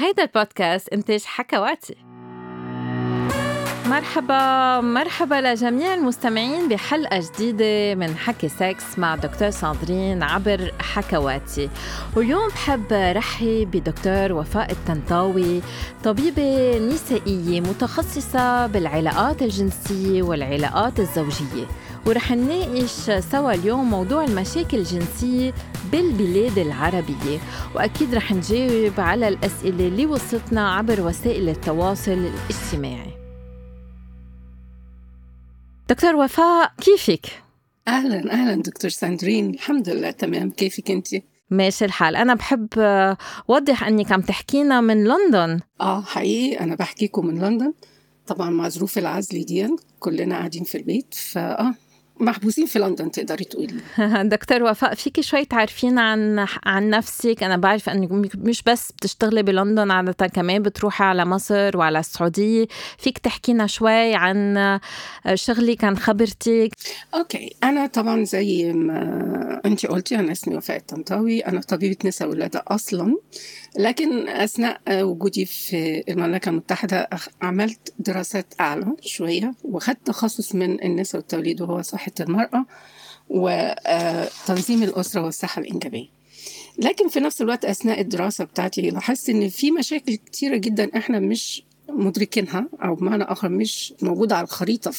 هيدا البودكاست إنتاج حكواتي. مرحبا لجميع المستمعين بحلقة جديدة من حكي سكس مع دكتور ساندرين عبر حكواتي. واليوم بحب رحب بدكتور وفاء التنطاوي، طبيبة نسائية متخصصة بالعلاقات الجنسية والعلاقات الزوجية، ورح نناقش سوا اليوم موضوع المشاكل الجنسية بالبلاد العربية، وأكيد رح نجاوب على الأسئلة اللي وصلتنا عبر وسائل التواصل الاجتماعي. دكتور وفاء، كيفك؟ أهلاً دكتور ساندرين، الحمد لله تمام. كيفك أنت؟ ماشي الحال. أنا بحب وضح أنك عم تحكينا من لندن. حقيقي أنا بحكيكم من لندن، طبعاً مع ظروف العزل دي كلنا قاعدين في البيت، محبوسين في لندن تقدري تقولي. دكتور وفاء، فيكي شوي تعرفين عن نفسك؟ أنا بعرف أنك مش بس بتشتغلي بلندن، عادة كمان بتروحي على مصر وعلى السعودية. فيك تحكينا شوي عن شغلك، عن خبرتك؟ أوكي، أنا طبعا زي ما أنت قلتي أنا اسمي وفاء التنطاوي، أنا طبيبة نساء ولادة أصلا، لكن أثناء وجودي في المملكة المتحدة عملت دراسات أعلى شوية وخدت تخصص من النساء والتوليد، وهو صحة المرأة وتنظيم الأسرة والصحة الإنجابية. لكن في نفس الوقت أثناء الدراسة بتاعتي لاحظت إن في مشاكل كتيرة جدا إحنا مش مدركينها، أو بمعنى آخر مش موجودة على الخريطة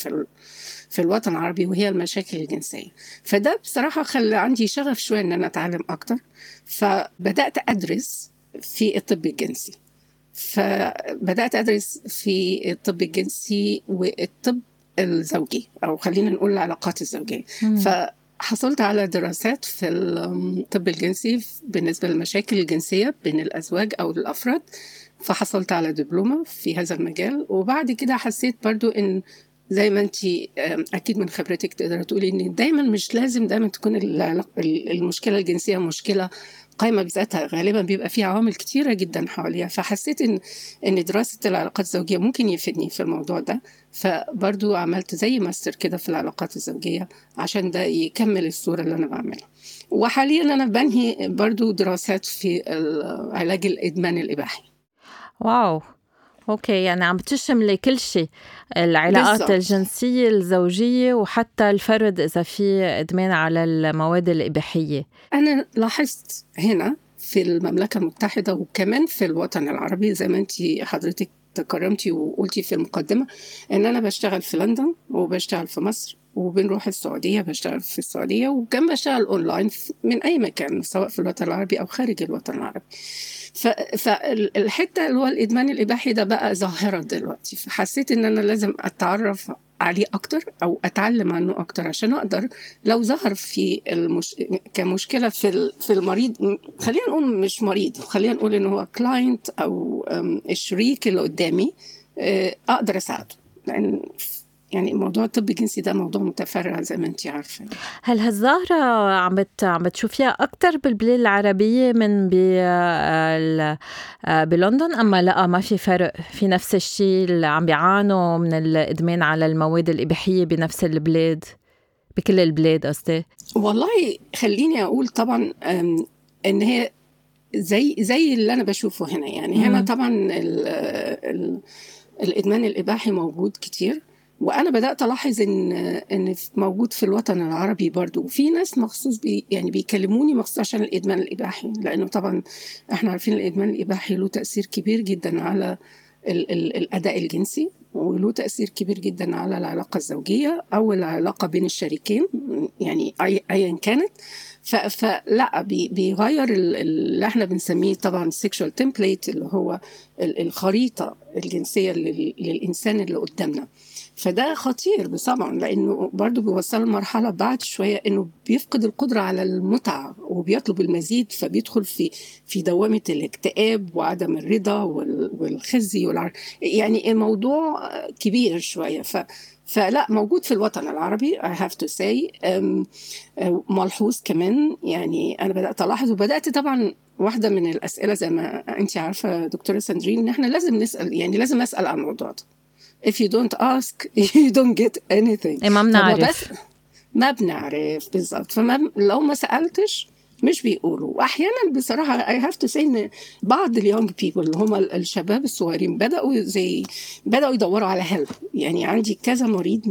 في الوطن العربي، وهي المشاكل الجنسية. فده بصراحة خلى عندي شغف شوية إن أنا أتعلم أكتر، فبدأت أدرس في الطب الجنسي. والطب الزوجي، أو خلينا نقول العلاقات الزوجية. فحصلت على دراسات في الطب الجنسي بالنسبة للمشاكل الجنسية بين الأزواج أو الأفراد، فحصلت على دبلومة في هذا المجال. وبعد كده حسيت برضو إن زي ما أنتي أكيد من خبرتك تقدر تقولي إن دايما مش لازم دايما تكون المشكلة الجنسية مشكلة قائمة بذاتها، غالبا بيبقى فيها عوامل كتيرة جدا حواليها. فحسيت إن دراسة العلاقات الزوجية ممكن يفيدني في الموضوع ده، فبرضو عملت زي ماستر كده في العلاقات الزوجية عشان ده يكمل الصورة اللي أنا بعملها. وحاليا أنا بنهي برضو دراسات في علاج الإدمان الإباحي. واو، أوكي، يعني عم تشمل كل شيء، العلاقات بالزبط. الجنسية، الزوجية، وحتى الفرد إذا في إدمان على المواد الإباحية. أنا لاحظت هنا في المملكة المتحدة وكمان في الوطن العربي، زي ما أنت حضرتك تكرمتي وقلتي في المقدمة، إن أنا بشتغل في لندن وبشتغل في مصر وبنروح السعودية، بشتغل في السعودية، وكمان بشتغل أونلاين من أي مكان سواء في الوطن العربي أو خارج الوطن العربي. فالحتة اللي هو الإدمان الإباحي ده بقى ظاهرة دلوقتي، فحسيت إن أنا لازم أتعرف عليه أكتر أو أتعلم عنه أكتر عشان أقدر لو ظهر في كمشكلة في المريض، خلينا نقول مش مريض، خلينا نقول إن هو كلاينت أو الشريك اللي قدامي، أقدر أساعده. لأن يعني موضوع الطب الجنسي ده موضوع متفرع زي ما انت عارفه. هل هالظاهره عم بتشوفيها اكتر بالبلاد العربيه من بلندن، اما لا ما في فرق؟ في نفس الشيء اللي عم بيعانوا من الادمان على المواد الاباحيه بنفس البلاد، بكل البلاد قصدي؟ والله خليني اقول طبعا ان هي زي اللي انا بشوفه هنا. يعني هنا طبعا الادمان الاباحي موجود كتير، وأنا بدأت ألاحظ إن موجود في الوطن العربي برضو، وفي ناس مخصوص يعني بيكلموني مخصوص عشان الإدمان الإباحي، لأنه طبعا إحنا عارفين الإدمان الإباحي له تأثير كبير جدا على الأداء الجنسي، وله تأثير كبير جدا على العلاقة الزوجية أو العلاقة بين الشريكين، يعني أيا كانت. فلا بيغير اللي احنا بنسميه طبعا sexual template، اللي هو الخريطة الجنسية للإنسان اللي قدامنا. فده خطير بصراحة، لأنه برضو بيوصل لمرحلة بعد شوية إنه بيفقد القدرة على المتعة وبيطلب المزيد، فبيدخل في دوامة الاكتئاب وعدم الرضا والخزي يعني الموضوع كبير شوية. فلا موجود في الوطن العربي I have to say. ملحوظ كمان، يعني أنا بدأت ألاحظ. وبدأت طبعا واحدة من الأسئلة زي ما أنت عارفة دكتورة ساندرين، إن إحنا لازم نسأل، يعني لازم أسأل عن الموضوع ده. If you don't ask, you don't get anything. ما بنعرف بالضبط. فلو ما سألتش مش بيقولوا. أحيانا بصراحة I have to say إن بعض اليونج بيبل اللي هم الشباب الصغيرين بدأوا يدوروا على هلب. يعني عندي كذا مريض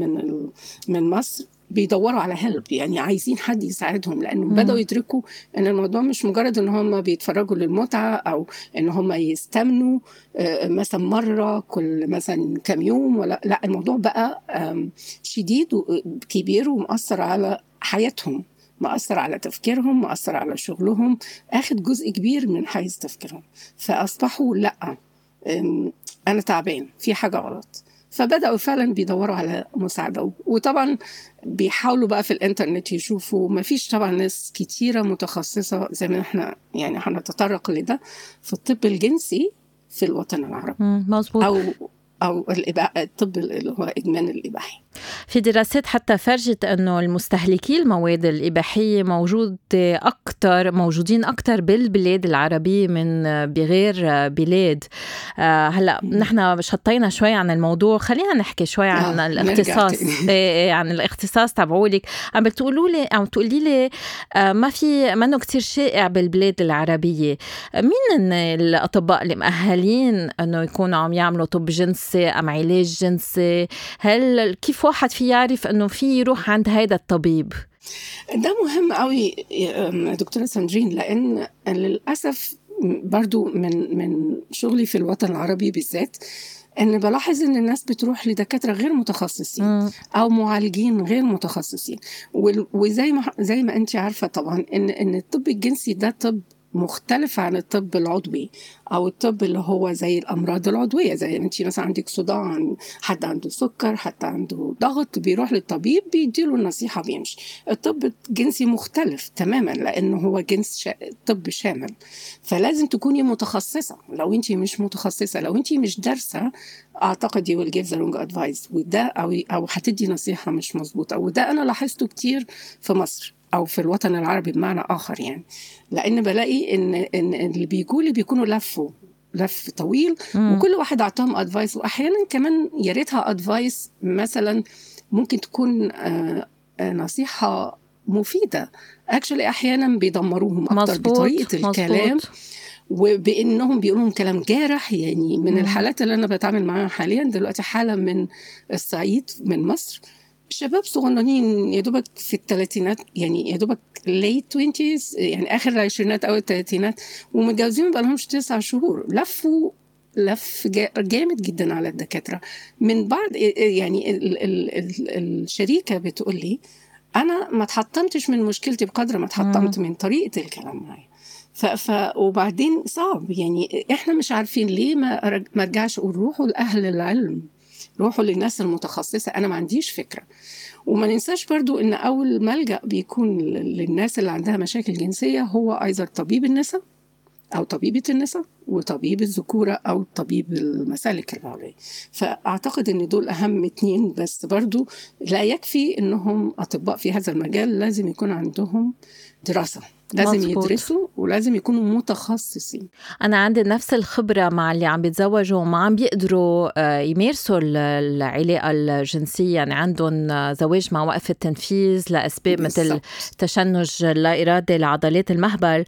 من مصر بيدوروا على هلب، يعني عايزين حد يساعدهم، لأنهم بدأوا يدركوا إن الموضوع مش مجرد إن هم بيتفرجوا للمتعة أو إن هم يستمنوا مثلا مرة كل مثلا كم يوم، ولا لا، الموضوع بقى شديد وكبير ومؤثر على حياتهم، مأثر على تفكيرهم، مأثر على شغلهم، أخذ جزء كبير من حيز تفكيرهم، فأصبحوا لأ أنا تعبان، في حاجة غلط، فبدأوا فعلا بيدوروا على مساعدة. وطبعا بيحاولوا بقى في الانترنت يشوفوا، ما فيش طبعا ناس كتيرة متخصصة زي ما احنا، يعني هنتطرق لده في الطب الجنسي في الوطن العربي. مظبوط. أو الطب اللي هو إدمان الإباحي. في دراسات حتى فرجت أنه المستهلكي المواد الإباحية موجودين أكتر بالبلاد العربية من بغير بلاد. هلأ نحن شطينا شوي عن الموضوع، خلينا نحكي شوي عن الاختصاص. عن الاختصاص تبعولك، عم تقولي لي منه كتير شائع بالبلاد العربية. مين الأطباء اللي مؤهلين أنه يكونوا عم يعملوا طب جنسي أم علاج جنسي؟ هل كيف واحد في يعرف أنه في يروح عند هيدا الطبيب؟ ده مهم قوي دكتورة ساندرين، لأن للأسف برضو من شغلي في الوطن العربي بالذات، أن بلاحظ أن الناس بتروح لدكاترة غير متخصصين أو معالجين غير متخصصين. وزي ما أنت عارفة طبعا أن الطب الجنسي ده طب مختلف عن الطب العضوي أو الطب اللي هو زي الأمراض العضوية، زي أنت مثلا عندك صداع، حد عنده سكر، حد عنده ضغط، بيروح للطبيب بيديله النصيحة بيمشي. الطب الجنسي مختلف تماما، لأنه هو طب شامل، فلازم تكوني متخصصة. لو أنت مش متخصصة، لو أنت مش دارسة، أعتقد you will give the wrong advice، وده أو هتدي نصيحة مش مظبوطة. وده أنا لاحظته كتير في مصر أو في الوطن العربي بمعنى آخر، يعني لأن بلاقي إن اللي بيجولي بيكونوا لف طويل، وكل واحد أعطاهم أدفايس، وأحياناً كمان يا ريتها أدفايس مثلاً ممكن تكون نصيحة مفيدة، أحياناً بيدمروهم أكتر بطريقة الكلام، مزبوط. وبأنهم بيقولون كلام جارح. يعني من الحالات اللي أنا بتعامل معاها حالياً دلوقتي، حالة من الصعيد من مصر، شباب صغنانين يدوبك في الثلاثينات، يعني يدوبك late 20s، يعني آخر العشرينات أو الثلاثينات، ومتجوزين بقالهمش 9 شهور. لف جامد جدا على الدكاترة. من بعد يعني الشريكة بتقول لي أنا ما تحطمتش من مشكلتي بقدر ما تحطمت من طريقة الكلام معي. وبعدين صعب، يعني إحنا مش عارفين ليه ما رجعش وروحوا لأهل العلم، روحوا للناس المتخصصة، أنا ما عنديش فكرة. وما ننساش برضو إن أول ملجأ بيكون للناس اللي عندها مشاكل جنسية هو أيضا طبيب النساء أو طبيبة النساء، وطبيب الذكورة أو طبيب المسالك البولية. فأعتقد إن دول أهم 2، بس برضو لا يكفي إنهم أطباء في هذا المجال، لازم يكون عندهم دراسة، لازم يدرسوا ولازم يكونوا متخصصين. أنا عندي نفس الخبرة مع اللي عم بيتزوجوا وما عم بيقدروا يمارسوا العلاقة الجنسية، يعني عندهم زواج مع وقف التنفيذ لأسباب مثل تشنج لا إرادي لعضلات المهبل،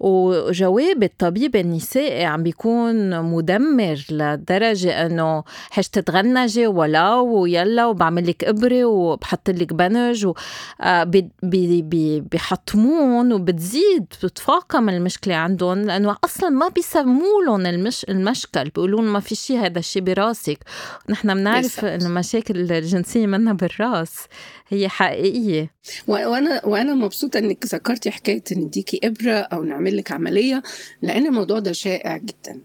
وجواب الطبيب النسائي عم بيكون مدمر لدرجة أنه حش تتغنجي ولو ويلا وبعملك إبرة وبحطلك بنج، وبيحطمون وبتزيد بتفاقم المشكلة عندهم، لأنه أصلا ما بيسمولهم المشكل، بيقولون ما في شيء، هذا الشيء براسك. نحن بنعرف أن المشاكل الجنسية منها بالراس، هي حقيقية. وأنا مبسوطة أنك ذكرتي حكاية نديكي إبرة أو نعمل لك عملية، لأن الموضوع ده شائع جدا،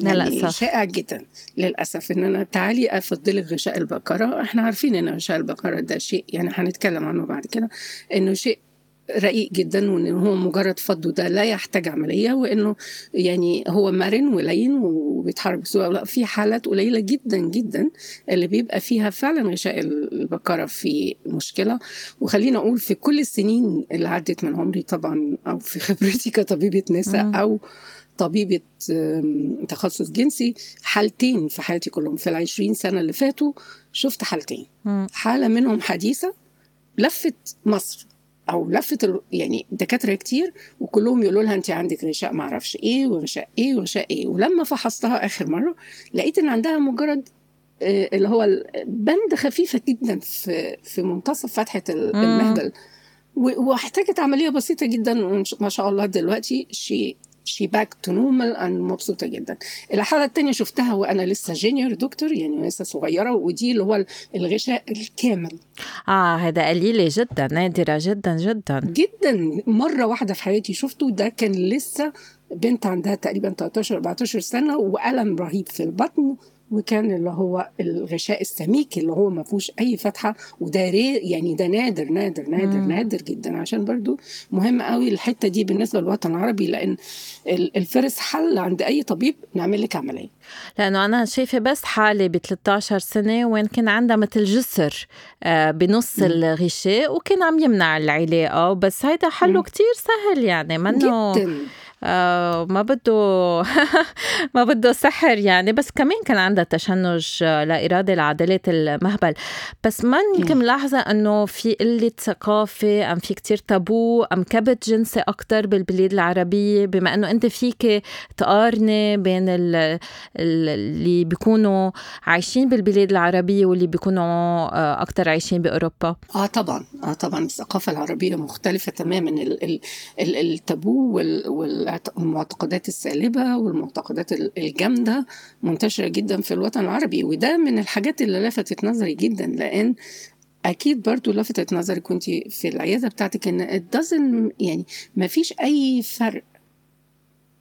يعني شائع جدا للأسف. إن أنا تعالي أفضلك غشاء البقرة، إحنا عارفين إن غشاء البقرة ده شيء، يعني هنتكلم عنه بعد كده، إنه شيء رقيق جدا، وإنه هو مجرد فضه ده لا يحتاج عملية، وإنه يعني هو مرن ولين وبيتحرك بسهولة. في حالات قليلة جدا جدا اللي بيبقى فيها فعلا غشاء البقرة في مشكلة. وخلينا أقول في كل السنين اللي عدت من عمري طبعا، أو في خبرتي كطبيبة نساء أو طبيبة تخصص جنسي، 2 حالتين في حياتي كلهم، في 20 سنة اللي فاتوا شفت 2 حالة منهم حديثة لفت مصر، او لفت يعني دكاتره كتير وكلهم يقولوا لها انت عندك غشاء ما اعرفش ايه وغشاء ايه وغشاء ايه. ولما فحصتها اخر مره لقيت ان عندها مجرد اللي هو بند خفيفه جدا في منتصف فتحه المهبل، واحتاجت عمليه بسيطه جدا، وما شاء الله دلوقتي شي باك تو نورمال ان، مبسوطه جدا. الحاله الثانيه شفتها وانا لسه جونيور دكتور، يعني لسه صغيره، ودي اللي هو الغشاء الكامل. هذا قليله جدا، نادره جدا جدا جدا، مره واحده في حياتي شفته. ده كان لسه بنت عندها تقريبا 13-14 سنه، والم رهيب في البطن، وكان اللي هو الغشاء السميك اللي هو ما فيهوش اي فتحه، وده يعني ده نادر نادر نادر نادر جدا. عشان برضو مهم قوي الحته دي بالنسبه للوطن العربي، لان الفرس حل عند اي طبيب نعمل لك عمليه. لانه انا شايفه بس حاله ب 13 سنه وين كان عندها مثل جسر بنص الغشاء، وكان عم يمنع العلاقه، بس هيدا حله كتير سهل، يعني منه ما بده سحر يعني. بس كمان كان عندها تشنج لا إرادة لعضلات المهبل. بس ما كم لاحظة أنه في قلة ثقافة، أم في كتير تابو، أم كبت جنسي أكتر بالبلاد العربية، بما أنه أنت فيك تقارني بين اللي بيكونوا عايشين بالبلاد العربية واللي بيكونوا أكتر عايشين بأوروبا؟ طبعا الثقافة العربية مختلفة تماما. التابو والمعتقدات السالبة والمعتقدات الجامدة منتشرة جدا في الوطن العربي، وده من الحاجات اللي لفتت نظري جدا. لأن أكيد برضو لفتت نظري كنت في العيادة بتاعتك إن يعني ما فيش أي فرق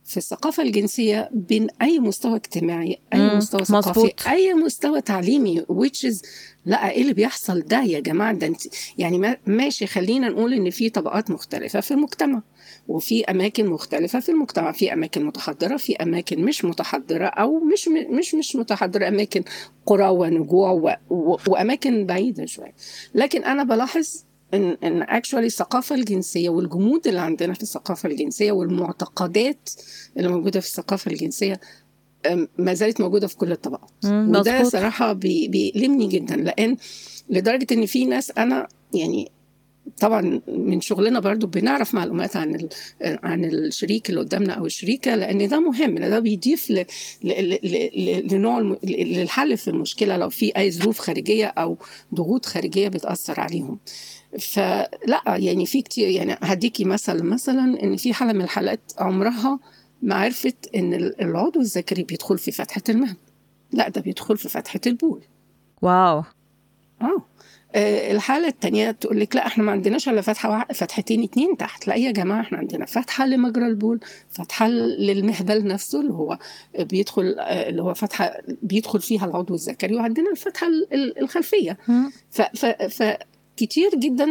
في الثقافة الجنسية بين أي مستوى اجتماعي، أي مستوى ثقافي، أي مستوى تعليمي. لا، إيه اللي بيحصل ده يا جماعة؟ ده يعني ماشي، خلينا نقول إن في طبقات مختلفة في المجتمع، وفي أماكن مختلفة في المجتمع، في أماكن متحضرة، في أماكن مش متحضرة، أو مش متحضرة، أماكن قرى ونجوع وأماكن بعيدة شوية. لكن أنا بلاحظ إن actually الثقافة الجنسية والجمود اللي عندنا في الثقافة الجنسية والمعتقدات اللي موجودة في الثقافة الجنسية ما زالت موجودة في كل الطبقات. وده صراحة بيلمني جدا، لأن لدرجة إن في ناس أنا يعني طبعا من شغلنا برضو بنعرف معلومات عن الشريك اللي قدامنا أو الشريكة، لأن ده مهم، ده بيضيف للحل في المشكلة لو في أي ظروف خارجية أو ضغوط خارجية بتأثر عليهم. فلا يعني في كتير، يعني هديكي مثلا إن في حالة من الحالات عمرها ما عرفت إن العضو الذكري بيدخل في فتحة المهبل، لا ده بيدخل في فتحة البول. واو. الحالة التانية تقول لك لا احنا ما عندناش الا فتحتين 2 تحت. لا يا جماعة، احنا عندنا فتحة لمجرى البول، فتحة للمهبل نفسه اللي هو فتحة بيدخل فيها العضو الذكري، وعندنا الفتحة الخلفية. فكتير جدا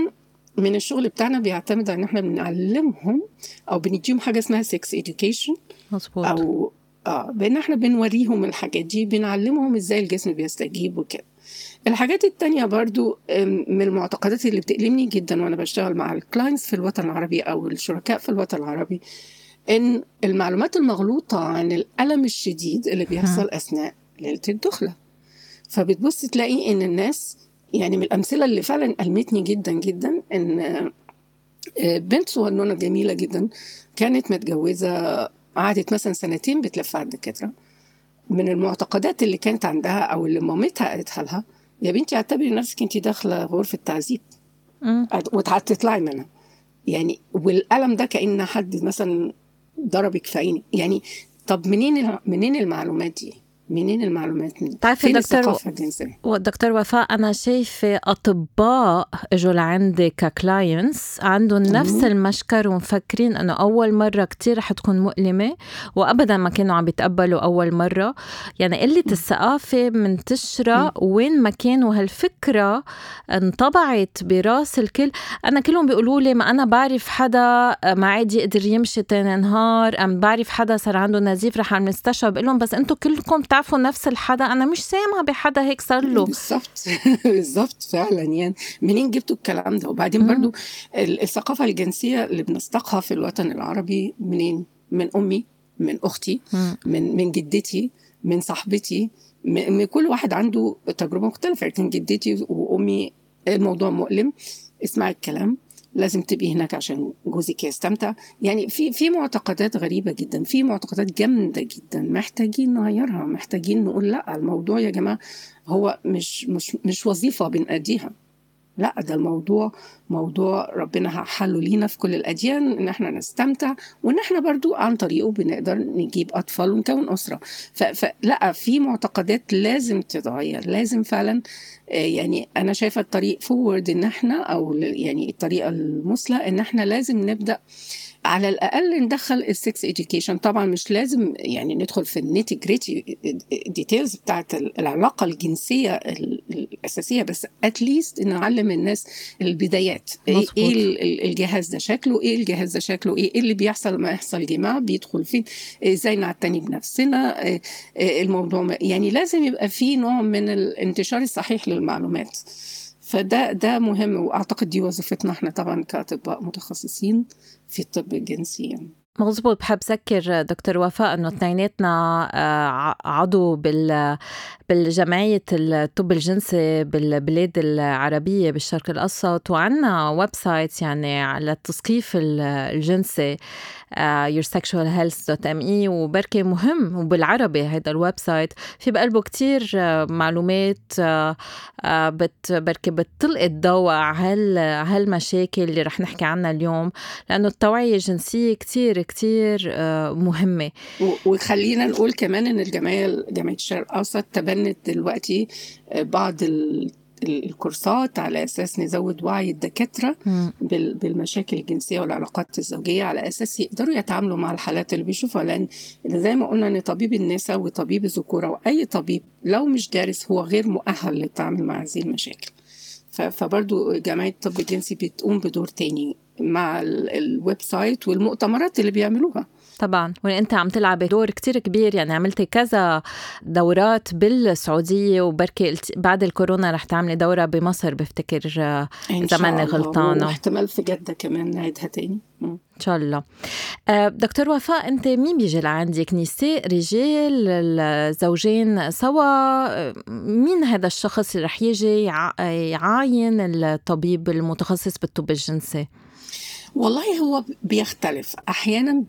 من الشغل بتاعنا بيعتمد ان احنا بنعلمهم او بنديهم حاجة اسمها سكس education، او بان احنا بنوريهم الحاجات دي، بنعلمهم ازاي الجسم بيستجيب وكده. الحاجات التانية برضو من المعتقدات اللي بتقلمني جدا وانا بشتغل مع الكلاينتس في الوطن العربي او الشركاء في الوطن العربي، ان المعلومات المغلوطة عن الألم الشديد اللي بيحصل اثناء ليلة الدخلة. فبتبص تلاقي ان الناس، يعني من الأمثلة اللي فعلا ألمتني جدا جدا، ان بنت صغنونة جميلة جدا كانت متجوزة، قعدت مثلا 2 بتلف على الدكاترة. من المعتقدات اللي كانت عندها او اللي مامتها قالتها لها، يا بنتي اعتبري نفسك انت داخله غرفه تعذيب وتطلعي منها، يعني والالم ده كأن حد مثلا ضربك في عينك. يعني طب منين المعلومات دي؟ منين المعلومات دي؟ تعرفي دكتور وفاء، انا شايفه اطباء اجوا لعندي ككلاينتس عندهم نفس المشكل، ومفكرين انه اول مره كتير رح تكون مؤلمه، وابدا ما كانوا عم بيتقبلوا اول مره. يعني قله الثقافه منتشره وين ما كانوا، هالفكره انطبعت براس الكل. انا كلهم بيقولوا لي ما انا بعرف حدا ما عاد يقدر يمشي تاني نهار، ام بعرف حدا صار عنده نزيف رح على المستشفى. بقول لهم بس انتوا كلكم عارفوا نفس الحدا، انا مش سامعه بحدا هيك صار له. بالظبط بالظبط فعلا، يعني منين جبتوا الكلام ده؟ وبعدين برضو الثقافه الجنسيه اللي بنستقها في الوطن العربي منين؟ من امي، من اختي، من جدتي، من صاحبتي، من كل واحد عنده تجربه مختلفه. لكن جدتي وامي الموضوع مؤلم، اسمعي الكلام، لازم تبقي هناك عشان جوزك يستمتع. يعني في معتقدات غريبة جدا، في معتقدات جامدة جدا، محتاجين نغيرها، محتاجين نقول لا، الموضوع يا جماعة هو مش وظيفة بنأديها، لا ده الموضوع موضوع ربنا حله لينا في كل الأديان إن احنا نستمتع، وإن احنا برضو عن طريقه بنقدر نجيب أطفال ونكون أسرة. فلا في معتقدات لازم تتغير، لازم فعلا. يعني أنا شايفة الطريق فورد إن احنا، أو يعني الطريقة المثلى إن احنا لازم نبدأ على الأقل ندخل السكس إديوكيشن. طبعا مش لازم يعني ندخل في النيتيجريتي ديتيلز بتاعت العلاقة الجنسية الأساسية، بس أتليست نعلم الناس البدايات. مصبوط. إيه الجهاز ده شكله إيه، الجهاز ده شكله إيه، اللي بيحصل ما يحصل جماع بيدخل فين، إزاي نعتني بنفسنا الموضوع. يعني لازم يبقى فيه نوع من الانتشار الصحيح للمعلومات، فده مهم، وأعتقد دي وظيفتنا احنا طبعا كأطباء متخصصين في الطب الجنسي. يعني مظبوط. بحب أذكر دكتور وفاء أنه اثنيناتنا عضو بالجمعية الطب الجنسي بالبلاد العربية بالشرق الأوسط، وعنا ويب سايت يعني على التثقيف الجنسي yourSexualHealth.me، وبركي مهم وبالعربي هذا الويب سايت، في بقلبه كتير معلومات بركي بتطلق الضوء على هالمشاكل اللي رح نحكي عنها اليوم، لأنه التوعية الجنسية كتير مهمة. وخلينا نقول كمان إن جمعية الشرق الأوسط تبنت دلوقتي بعض الكورسات على أساس نزود وعي الدكاترة بالمشاكل الجنسية والعلاقات الزوجية، على أساس يقدروا يتعاملوا مع الحالات اللي بيشوفها. لأن زي ما قلنا أن طبيب النساء وطبيب الذكورة وأي طبيب لو مش دارس هو غير مؤهل للتعامل مع هذه المشاكل. فبرضو جمعية الطب الجنسي بتقوم بدور تاني مع الويب سايت والمؤتمرات اللي بيعملوها. طبعا وانت عم تلعب دور كتير كبير، يعني عملت كذا دورات بالسعودية، وبركي بعد الكورونا رح تعملي دورة بمصر بفتكر زمان غلطانة، واحتمال في جدة كمان نعيدها تاني إن شاء الله. دكتور وفاء، أنت مين بيجي لعندك؟ نساء، رجال، الزوجين سوا؟ مين هذا الشخص اللي رح يجي يعاين الطبيب المتخصص بالطب الجنسي؟ والله هو بيختلف أحيانا،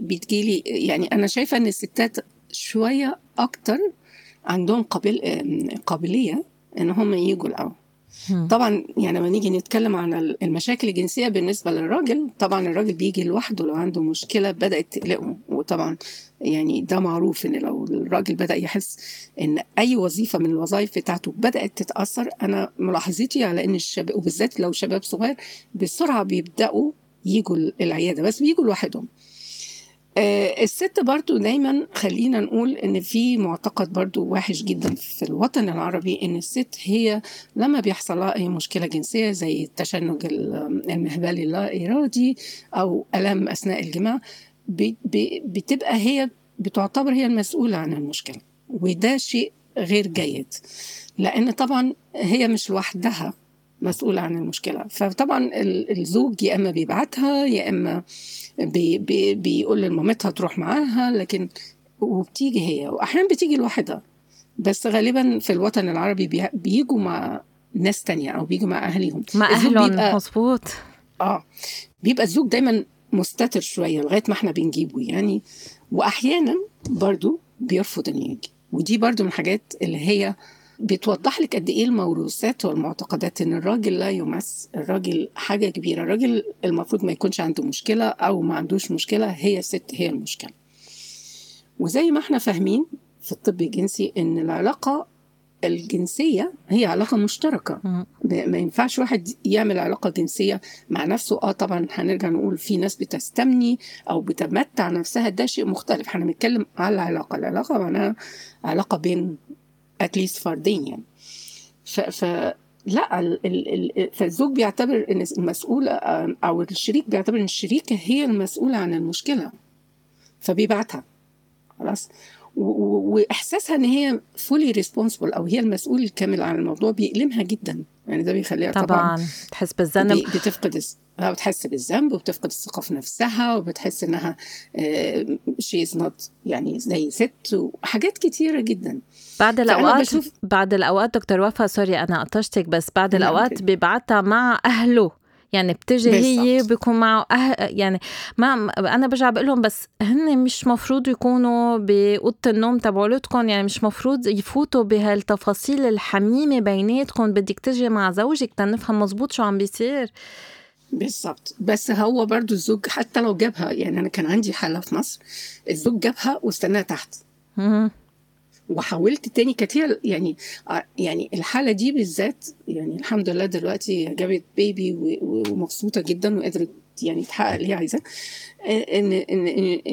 بتجيلي يعني أنا شايفة أن الستات شوية أكتر عندهم قابلية أن هم يجوا الأول. طبعا يعني لما نيجي نتكلم عن المشاكل الجنسية بالنسبة للراجل، طبعا الراجل بيجي لوحده لو عنده مشكلة بدأت تقلقه، وطبعا يعني ده معروف ان لو الراجل بدأ يحس ان اي وظيفة من الوظائف بتاعته بدأت تتأثر، انا ملاحظتي على ان الشباب وبالذات لو شباب صغير بسرعة بيبدأوا يجوا العيادة، بس بيجوا لوحدهم. الست برضو دايما خلينا نقول ان في معتقد برضو وحش جدا في الوطن العربي ان الست هي لما بيحصل لها اي مشكلة جنسية زي التشنج المهبلي اللا إرادي او ألم اثناء الجماع بتبقى هي بتعتبر هي المسؤولة عن المشكلة، وده شيء غير جيد، لان طبعا هي مش لوحدها مسؤولة عن المشكلة. فطبعا الزوج يا اما بيبعتها يا اما بيقول لمامتها تروح معاها، لكن وبتيجي هي، واحيانا بتيجي لوحدها، بس غالبا في الوطن العربي بيجوا مع ناس تانية او بيجوا مع اهلهم، مع اهلهم. مظبوط. بيبقى الزوج دايما مستتر شوية لغاية ما احنا بنجيبه يعني، واحيانا برضو بيرفض ان يجي، ودي برضو من الحاجات اللي هي بتوضح لك قد ايه الموروثات والمعتقدات ان الراجل لا يمس، الراجل حاجه كبيره، الراجل المفروض ما يكونش عنده مشكله او ما عندوش مشكله، هي الست هي المشكله. وزي ما احنا فاهمين في الطب الجنسي ان العلاقه الجنسيه هي علاقه مشتركه، ما ينفعش واحد يعمل علاقه جنسيه مع نفسه. طبعا هنرجع نقول في ناس بتستمني او بتمتع نفسها، ده شيء مختلف، احنا بنتكلم على العلاقه معناها علاقه بين اتليست فردين يعني. لا فالزوج بيعتبر ان المسؤولة او الشريك بيعتبر ان الشريكة هي المسؤولة عن المشكلة، فبيبعتها خلاص، واحساسها ان هي fully responsible او هي المسؤول الكامل عن الموضوع بيألمها جدا يعني، ده بيخليها طبعا تحس بالذنب، بتحس بالذنب وبتفقد الثقة في نفسها، وبتحس انها she's not يعني زي ست، وحاجات كتيرة جدا. بعد الأوقات دكتور وفاء، سوري أنا قطشتك، بس بعد الأوقات بيبعتها مع أهله يعني بتجي هي بيكون معه يعني ما أنا برجع بقولهم بس هن مش مفروض يكونوا بأوضة النوم تبعولتكم, يعني مش مفروض يفوتوا بهالتفاصيل الحميمة بيناتكم. بدك تجي مع زوجك تنفهم مزبوط شو عم بيصير بالضبط. بس هو برضو الزوج حتى لو جابها, يعني أنا كان عندي حالة في مصر الزوج جابها واستناها تحت وحاولت تاني كتير, يعني الحالة دي بالذات يعني الحمد لله دلوقتي جابت بيبي ومبسوطة جدا وقدرت يعني تحقق اللي هي عايزة.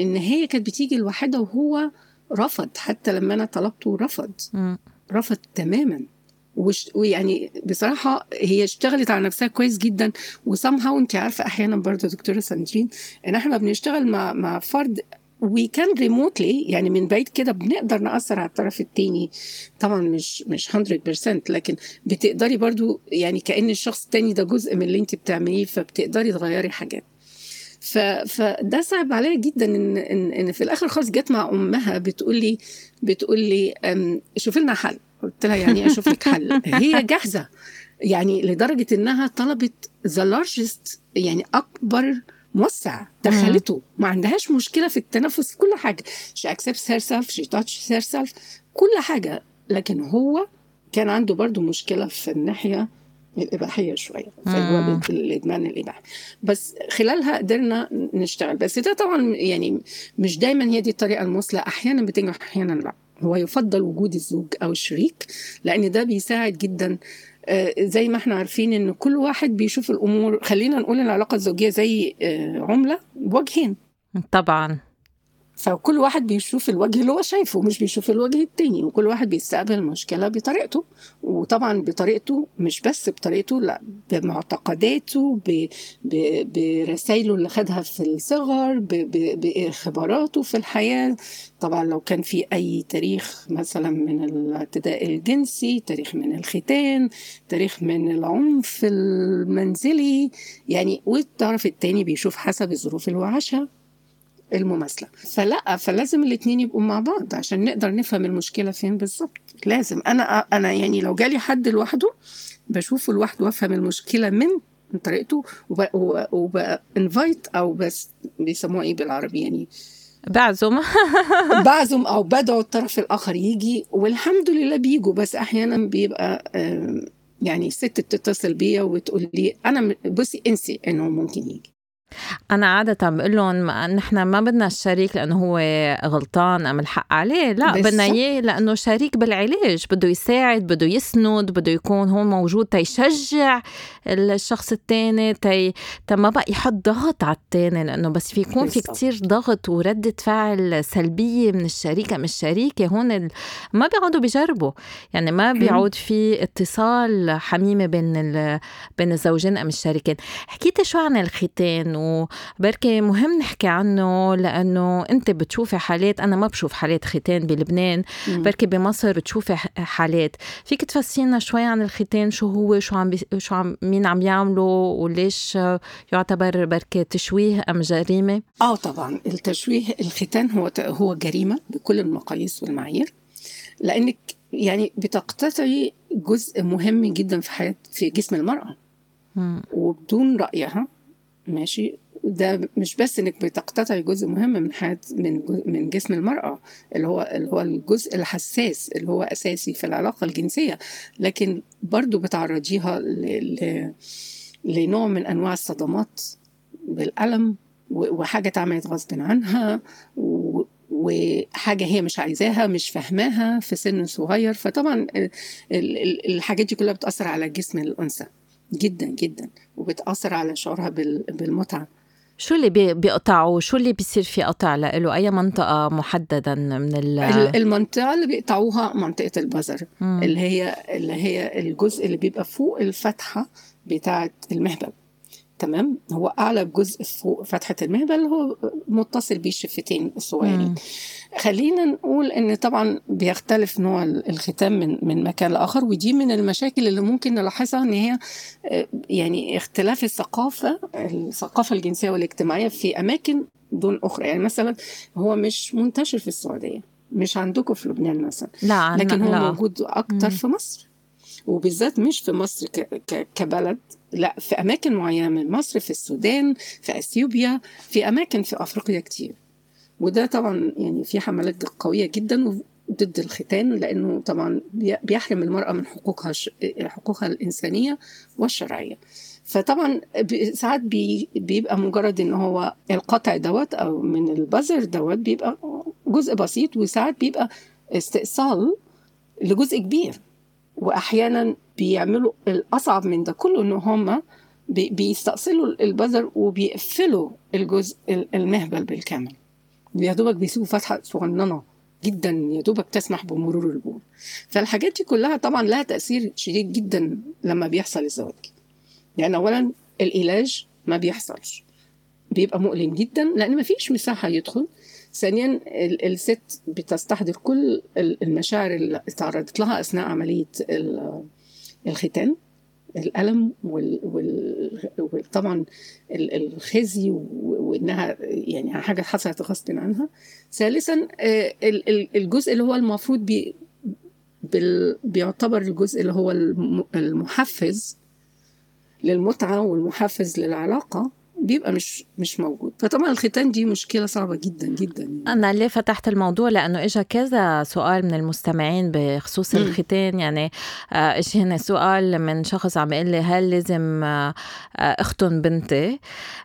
إن هي كانت بتيجي الواحدة وهو رفض, حتى لما أنا طلبته رفض تماما. ويعني بصراحة هي اشتغلت على نفسها كويس جدا. وصمها وانت عارفة أحيانا برضه دكتورة ساندرين إن احنا بنشتغل مع فرد وكان ريموتلي, يعني من بعيد كده بنقدر نأثر على الطرف التاني. طبعا مش 100%, لكن بتقدري برضو يعني كأن الشخص التاني ده جزء من اللي انت بتعمليه, فبتقدري تغيري حاجات. فده صعب عليا جدا. إن في الآخر خالص جت مع أمها بتقولي شوفي لنا حل. قلت لها يعني أشوف لك حل؟ هي جاهزة يعني لدرجة إنها طلبت the largest, يعني أكبر موسع دخلته, ما عندهاش مشكلة في التنفس في كل حاجة. she accepts herself, she touches herself, كل حاجة. لكن هو كان عنده برضو مشكلة في الناحية الإباحية شوية, فهو الإدمان الإباحي. بس خلالها قدرنا نشتغل. بس ده طبعا يعني مش دايما هي دي الطريقة المثلى, أحيانا بتنجح أحيانا لا. هو يفضل وجود الزوج أو الشريك لأن ده بيساعد جداً. زي ما احنا عارفين ان كل واحد بيشوف الامور, خلينا نقول العلاقه الزوجيه زي عمله بوجهين طبعا, فكل واحد بيشوف الوجه اللي هو شايفه مش بيشوف الوجه التاني, وكل واحد بيستقبل المشكله بطريقته. وطبعا بطريقته مش بس بطريقته, لا بمعتقداته, برسائله اللي خدها في الصغر, بخبراته في الحياه. طبعا لو كان في اي تاريخ مثلا من الاعتداء الجنسي, تاريخ من الختان, تاريخ من العنف المنزلي يعني. والطرف التاني بيشوف حسب الظروف اللي هو عاشها المماثلة. فلازم الاتنين يبقوا مع بعض عشان نقدر نفهم المشكلة فين بالظبط. لازم أنا يعني لو جالي حد لوحده بشوفه لوحده وافهم المشكلة من طريقته, وبانفايت أو بس بيسموه إيه بالعربي, يعني بعزم أو بدعو الطرف الآخر يجي. والحمد لله بيجوا. بس أحيانا بيبقى يعني الست بتتصل بيا وتقول لي أنا بصي انسي إنه ممكن يجي. أنا عادة بقول لهم نحن ما بدنا الشريك لأنه هو غلطان أم الحق عليه, لا بدنا إياه لأنه شريك بالعلاج, بده يساعد, بده يسند, بده يكون هو موجود تيشجع الشخص التاني, ما بقى يحط ضغط على التاني. لأنه بس يكون في كتير ضغط وردة فعل سلبية من الشريكة من الشريكة, هون ما بيقعدوا بيجربوا, يعني ما بيعود في اتصال حميمة بين الزوجين أم الشريكين. حكيت شو عن الختان, وبركي مهم نحكي عنه لأنه أنت بتشوفي حالات, أنا ما بشوف حالات ختان بلبنان, بركي بمصر بتشوفي حالات. فيك تفسينا شوي عن الختان, شو هو, شو عم مين عم يعمله, وليش يعتبر بركي تشويه أم جريمة؟ طبعا التشويه, الختان هو جريمة بكل المقاييس والمعايير, لأنك يعني بتقتطعي جزء مهم جدا في جسم المرأة وبدون رأيها. ماشي, ده مش بس انك بتقتطع جزء مهم من جسم المرأة اللي هو الجزء الحساس اللي هو اساسي في العلاقة الجنسية, لكن برضو بتعرضيها لنوع من انواع الصدمات بالألم, وحاجة اتعملت غصب عنها, وحاجة هي مش عايزاها مش فاهماها في سن صغير. فطبعا الحاجات دي كلها بتأثر على جسم الأنثى جدا جدا, وبتأثر على شعورها بالمتعة. شو اللي بيقطعوا, شو اللي بيصير في قطع له؟ أي منطقة محددا من المنطقة اللي بيقطعوها منطقة البذر, اللي هي الجزء اللي بيبقى فوق الفتحة بتاعة المهبل. تمام, هو أعلى جزء فوق فتحة المهبل هو متصل بالشفتين الصغيرين. خلينا نقول إن طبعا بيختلف نوع الختان من مكان لآخر, ودي من المشاكل اللي ممكن نلاحظها إن هي يعني اختلاف الثقافة الجنسية والاجتماعية في أماكن دون أخرى. يعني مثلا هو مش منتشر في السعودية, مش عندكم في لبنان مثلا, لكن هو موجود أكتر في مصر. وبالذات مش في مصر كبلد، لا في أماكن معينة من مصر، في السودان، في أثيوبيا، في أماكن في أفريقيا كتير. وده طبعا يعني في حملات قوية جدا ضد الختان، لأنه طبعا بيحرم المرأة من حقوقها الإنسانية والشرعية. فطبعا ساعات بيبقى مجرد ان هو القطع دوت او من البزر دوت بيبقى جزء بسيط، وساعات بيبقى استئصال لجزء كبير، واحيانا بيعملوا الاصعب من ده كله ان هم بيستأصلوا البزر وبيقفلوا الجزء المهبل بالكامل، يا دوبك بيسيبوا فتحه صغننه جدا يا دوبك تسمح بمرور البول. فالحاجات دي كلها طبعا لها تأثير شديد جدا لما بيحصل الزواج، يعني أولاً العلاج ما بيحصلش، بيبقى مؤلم جداً لأن ما فيش مساحة يدخل. ثانياً الست بتستحضر كل المشاعر اللي تعرضت لها أثناء عملية الختان، الألم وطبعاً الخزي، وإنها يعني حاجة حصلت غصب عنها. ثالثاً الجزء اللي هو المفروض بيعتبر الجزء اللي هو المحفز للمتعة والمحفز للعلاقة بيبقى مش موجود. فطبعا الختان دي مشكلة صعبة جدا جدا يعني. أنا ليه فتحت الموضوع لأنه إجا كذا سؤال من المستمعين بخصوص الختان، يعني إيش هنا سؤال من شخص عم يقول لي هل لازم أختن بنتي؟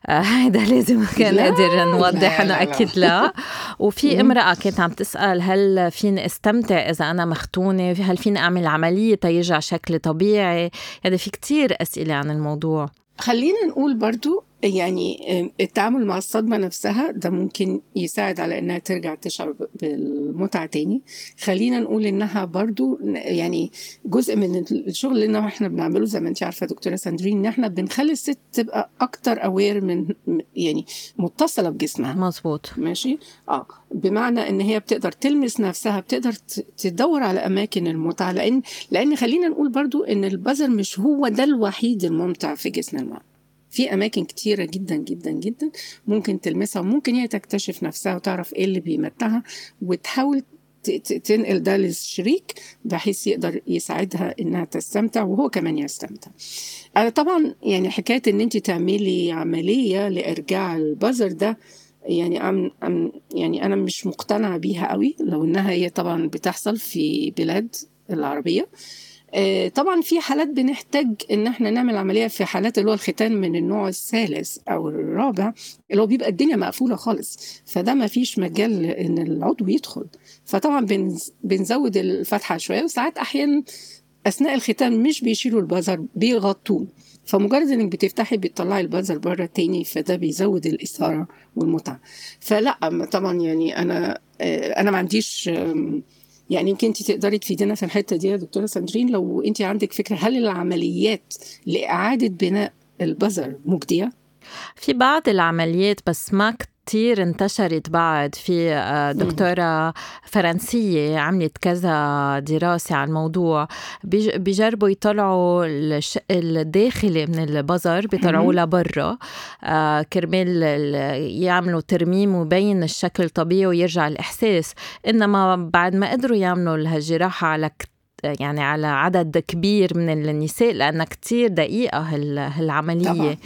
هيدا لازم كان قادر نوضح أنا أكيد لا. وفي امرأة كانت عم تسأل هل فيني استمتع إذا أنا مختونة؟ هل فيني أعمل عملية تيرجع شكل طبيعي؟ يعني في كتير أسئلة عن الموضوع. خلينا نقول برضو يعني التعامل مع الصدمة نفسها ده ممكن يساعد على إنها ترجع تشعر بالمتعة تاني. خلينا نقول إنها برضو يعني جزء من الشغل اللي إحنا بنعمله زي ما أنت عارفة دكتورة ساندرين، إن إحنا بنخلي الست تبقى أكتر أوير من يعني متصلة بجسمها. مظبوط، ماشي. بمعنى إن هي بتقدر تلمس نفسها، بتقدر تدور على أماكن المتعة، لأن خلينا نقول برضو إن البزر مش هو ده الوحيد الممتع في جسم المرأة. في أماكن كتيرة جدا جدا جدا ممكن تلمسها، وممكن هي تكتشف نفسها وتعرف إيه اللي بيمتعها وتحاول تنقل ده للشريك بحيث يقدر يساعدها إنها تستمتع وهو كمان يستمتع. أنا طبعا يعني حكاية إن أنت تعملي عملية لإرجاع البزر ده يعني يعني أنا مش مقتنعة بيها قوي، لو إنها هي طبعا بتحصل في بلاد العربية. طبعا في حالات بنحتاج ان احنا نعمل عملية، في حالات اللي هو الختان من النوع الثالث او الرابع اللي هو بيبقى الدنيا مقفولة خالص، فده ما فيش مجال ان العضو يدخل، فطبعا بنزود الفتحة شوية. وساعات احيانا اثناء الختان مش بيشيلوا البزر، بيغطوه، فمجرد انك بتفتحي بتطلعي البزر بره تاني، فده بيزود الإثارة والمتعة. فلا طبعا يعني انا ما عنديش يعني، يمكن انت تقدري تفيدينا في الحته دي يا دكتوره ساندرين لو انت عندك فكره، هل العمليات لاعاده بناء البزر مجديه؟ في بعض العمليات بس ما كتير انتشرت بعد. في دكتورة فرنسية عملت كذا دراسة عن الموضوع، بيجربوا يطلعوا الداخلي من البزر، بيطلعوا لبرا كرمال يعملوا ترميم وبين الشكل طبيعي ويرجع الإحساس. إنما بعد ما قدروا يعملوا الجراحة على يعني على عدد كبير من النساء لأنها كتير دقيقة هالعملية طبعا.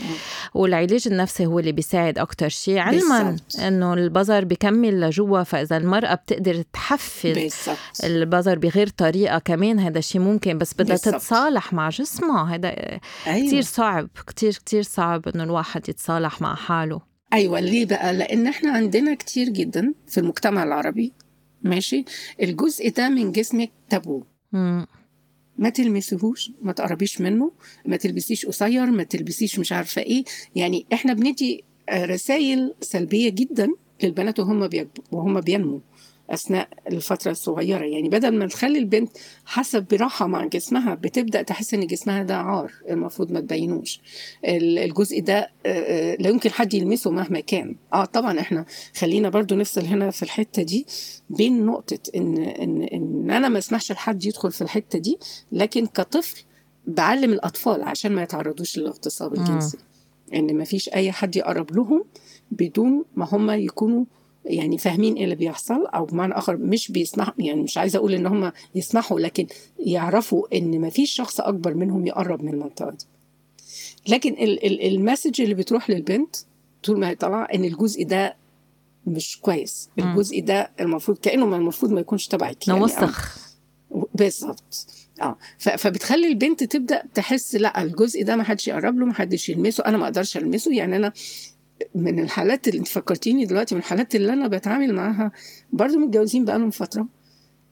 والعلاج النفسي هو اللي بيساعد أكتر شيء، علما أنه البزر بيكمل لجوه، فإذا المرأة بتقدر تحفز البزر بغير طريقة كمان هذا شيء ممكن، بس بدها تتصالح مع جسمها. هذا أيوة. كتير صعب، كتير صعب أنه الواحد يتصالح مع حاله. أيوة، ليه بقى؟ لأن احنا عندنا كتير جدا في المجتمع العربي، ماشي، الجزء ده من جسمك تابو، ما تلمسهوش، ما تقربيش منه، ما تلبسيش قصير، ما تلبسيش مش عارفة إيه. يعني إحنا بندي رسائل سلبية جدا للبنات وهم بينمو أثناء الفترة الصغيرة. يعني بدل ما نخلي البنت حسب براحة مع جسمها، بتبدأ تحس إن جسمها ده عار المفروض ما تبينوش، الجزء ده لا يمكن حد يلمسه مهما كان. طبعا إحنا خلينا برضو نفصل هنا في الحتة دي بين نقطة إن أنا ما اسمحش لحد يدخل في الحتة دي، لكن كطفل بعلم الأطفال عشان ما يتعرضوش للاغتصاب الجنسي، إن ما فيش أي حد يقرب لهم بدون ما هم يكونوا يعني فاهمين ايه اللي بيحصل، او بمعنى اخر مش بيسمحوا، يعني مش عايزه اقول ان هم يسمحوا، لكن يعرفوا ان مفيش شخص اكبر منهم يقرب من المنطقه دي. لكن المسج اللي بتروح للبنت طول ما هي طالعه ان الجزء ده مش كويس، الجزء ده المفروض كانه ما المفروض ما يكونش تبعك، يعني نوسخ بالظبط. فبتخلي البنت تبدا تحس لا الجزء ده ما حدش يقرب له، ما حدش يلمسه، انا ما اقدرش المسه. يعني انا من الحالات اللي انت فكرتيني دلوقتي، من الحالات اللي انا بتعامل معاها برضو متجوزين بقالهم فتره،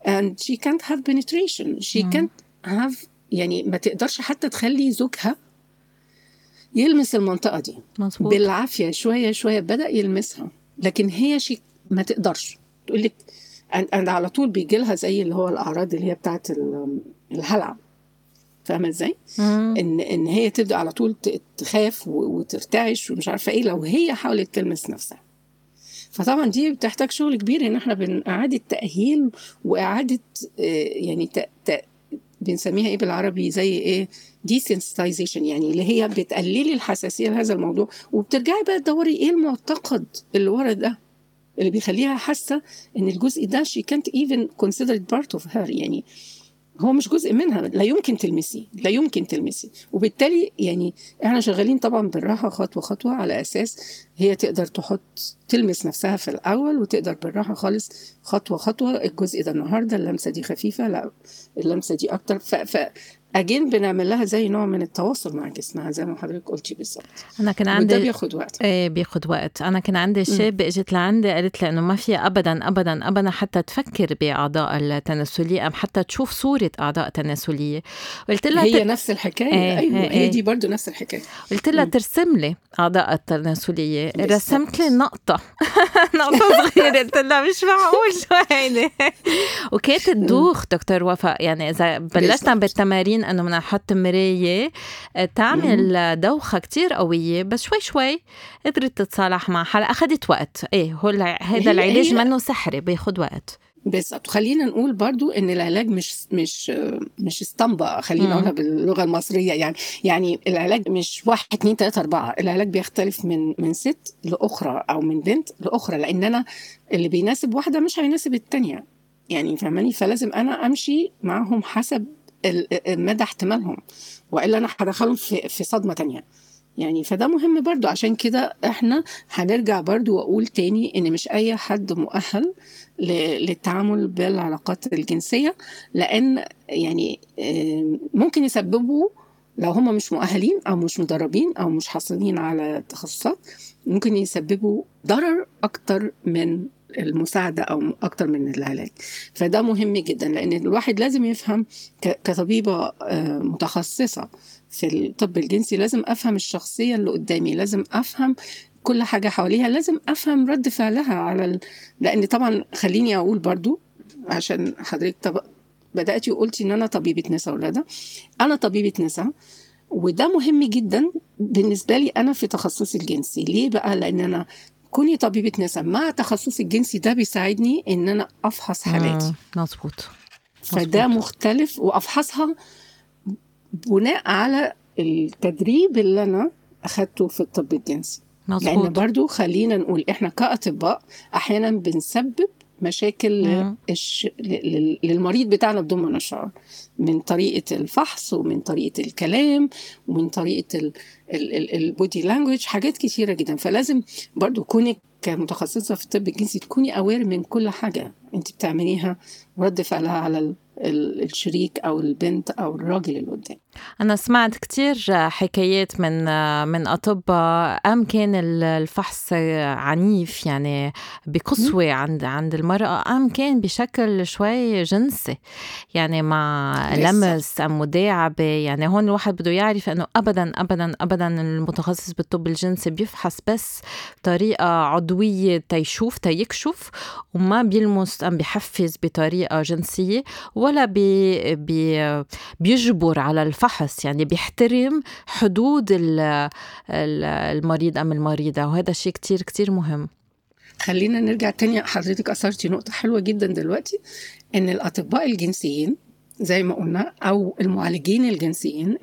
and she can't have penetration, she can't have، يعني ما تقدرش حتى تخلي زوجها يلمس المنطقه دي. مصبوط. بالعافيه شويه شويه بدا يلمسها، لكن هي شيء ما تقدرش. تقول لك أنا على طول بيجي لها زي اللي هو الاعراض اللي هي بتاعه الهلع، فاهمه ازاي؟ ان هي تبدا على طول تخاف وترتعش ومش عارفه ايه لو هي حاولت تلمس نفسها. فطبعا دي بتحتاج شغل كبير، ان احنا بنعاده تاهيل واعاده، يعني بنسميها ايه بالعربي، زي ايه، ديسنسيتايزيشن، يعني اللي هي بتقللي الحساسيه لهذا الموضوع، وبترجعي بقى تدوري ايه المعتقد اللي ورا ده اللي بيخليها حاسه ان الجزء ده she can't even consider it part of her، يعني هو مش جزء منها، لا يمكن تلمسيه، لا يمكن تلمسيه. وبالتالي يعني احنا شغالين طبعا بالراحه خطوه خطوه على اساس هي تقدر تلمس نفسها في الاول، وتقدر بالراحه خالص خطوه خطوه، الجزء ده النهارده، اللمسه دي خفيفه، لا اللمسه دي اكتر. اجين بنعمل لها زي نوع من التواصل مع جسمها زي ما حضرتك قلتي بالظبط. انا كان عندي بياخد وقت، بياخد وقت. انا كان عندي شاب اجت لعندي قالت لي انه ما في ابدا ابدا ابدا حتى تفكر باعضاء التناسليه، ام حتى تشوف صوره اعضاء تناسليه. قلت لها هي نفس الحكايه. ايوه هي دي برضو نفس الحكايه. قلت لها ترسم لي اعضاء التناسليه، رسمت لي نقطه نقطه صغيره. قلت لها مش معقول شو هيني. وكانت تدوخ دكتور وفاء، يعني اذا بلشنا بالتمارين انه بدنا نحط مرايه تعمل دوخه كتير قويه، بس شوي شوي قدرت تتصالح مع حالها. اخذت وقت، ايه هو هذا العلاج منه سحري، بياخد وقت. بس خلينا نقول برضو ان العلاج مش اسطمبه، خلينا نقولها باللغه المصريه، يعني العلاج مش 1 2 3 4، العلاج بيختلف من ست لاخرى او من بنت لاخرى، لان انا اللي بيناسب واحده مش هيناسب التانية، يعني فهماني؟ فلازم انا امشي معهم حسب مدى احتمالهم، والا انا هدخلهم في صدمه تانية، يعني فده مهم برضو. عشان كده احنا هنرجع برضو واقول تاني ان مش اي حد مؤهل للتعامل بالعلاقات الجنسيه، لان يعني ممكن يسببوا لو هم مش مؤهلين او مش مدربين او مش حاصلين على تخصصات، ممكن يسببوا ضرر اكتر من المساعدة أو أكتر من العلاج. فده مهم جدا، لأن الواحد لازم يفهم كطبيبة متخصصة في الطب الجنسي، لازم أفهم الشخصية اللي قدامي، لازم أفهم كل حاجة حواليها، لازم أفهم رد فعلها على لأن طبعا خليني أقول برضو، عشان حضرتك بدأتي وقلتي إن أنا طبيبة نساء ولادة، أنا طبيبة نساء، وده مهم جدا بالنسبة لي أنا في تخصصي الجنسي. ليه بقى؟ لأن أنا كوني طبيبة نساء مع تخصصي الجنسي ده بيساعدني ان انا افحص حالاتي. مظبوط. فده مختلف، وافحصها بناء على التدريب اللي انا اخدته في الطب الجنسي. مظبوط. لان برضو خلينا نقول احنا كاطباء احيانا بنسبب مشاكل للمريض بتاعنا بدون ما نشعر، من طريقة الفحص ومن طريقة الكلام ومن طريقة البودي لانجويج، حاجات كتيرة جدا. فلازم برضو كونك كمتخصصة في الطب الجنسي تكوني أوير من كل حاجة انت بتعمليها ورد فعلها على الشريك أو البنت أو الراجل اللي قدام. أنا سمعت كتير حكايات من أطباء أم كان الفحص عنيف، يعني بقسوة عند المرأة، أم كان بشكل شوي جنسي، يعني مع لمس أم مداعبة. يعني هون الواحد بده يعرف أنه أبداً أبداً أبداً المتخصص بالطب الجنسي بيفحص بس طريقة عضوية تيشوف تيكشف، وما بيلمس أم بيحفز بطريقة جنسية، ولا بيجبر على الفحص، يعني بيحترم حدود المريض أم المريضة، وهذا شيء كتير كتير مهم. خلينا نرجع تاني، حضرتك أثرتي نقطة حلوة جدا دلوقتي، إن الأطباء الجنسيين زي ما قلنا أو المعالجين الجنسيين،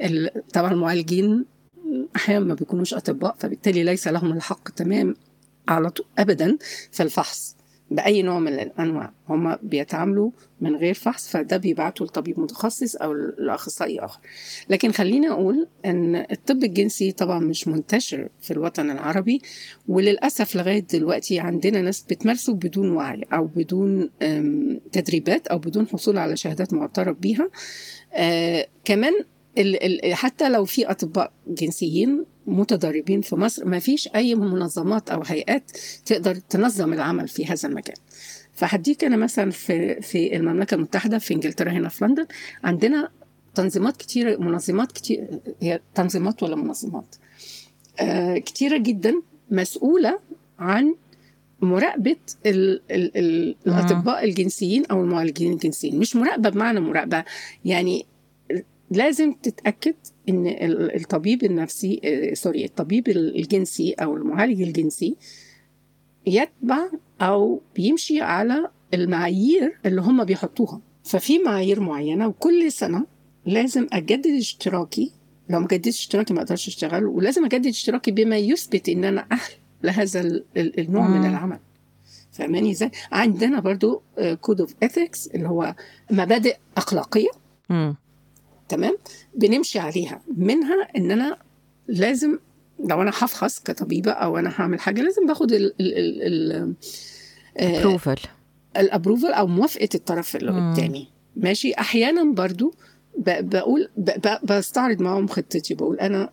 طبعا المعالجين أحيانا ما بيكونوش أطباء، فبالتالي ليس لهم الحق تمام على طول أبدا في الفحص، بأي نوع من الأنواع، هم بيتعاملوا من غير فحص، فده بيبعتوا لطبيب متخصص أو لأخصائي آخر. لكن خلينا أقول أن الطب الجنسي طبعا مش منتشر في الوطن العربي، وللأسف لغاية دلوقتي عندنا ناس بتمارسه بدون وعي أو بدون تدريبات أو بدون حصول على شهادات معترف بيها. كمان حتى لو في أطباء جنسيين متدربين في مصر، ما فيش أي منظمات أو هيئات تقدر تنظم العمل في هذا المكان. فحديك أنا مثلا في المملكة المتحدة، في إنجلترا، هنا في لندن، عندنا تنظيمات كتيرة، منظمات كتير، هي تنظيمات ولا منظمات كتيرة جدا مسؤولة عن مراقبة الأطباء الجنسيين أو المعالجين الجنسيين. مش مراقبة بمعنى مراقبة، يعني لازم تتأكد إن الطبيب النفسي سوري الطبيب الجنسي أو المعالج الجنسي يتبع أو بيمشي على المعايير اللي هم بيحطوها. ففي معايير معينة، وكل سنة لازم أجدد اشتراكي، لو ما جددتش اشتراكي ما أقدرش أشتغل، ولازم أجدد اشتراكي بما يثبت إن أنا أهل لهذا النوع من العمل. فاهماني إزاي؟ عندنا برضو Code of Ethics اللي هو مبادئ أخلاقية، تمام، بنمشي عليها. منها ان انا لازم لو انا هفحص كطبيبه او انا هعمل حاجه لازم باخد الابروفل او موافقه الطرف اللي قدامي، ماشي. احيانا برضو بقول بستعرض معهم خطتي، بقول انا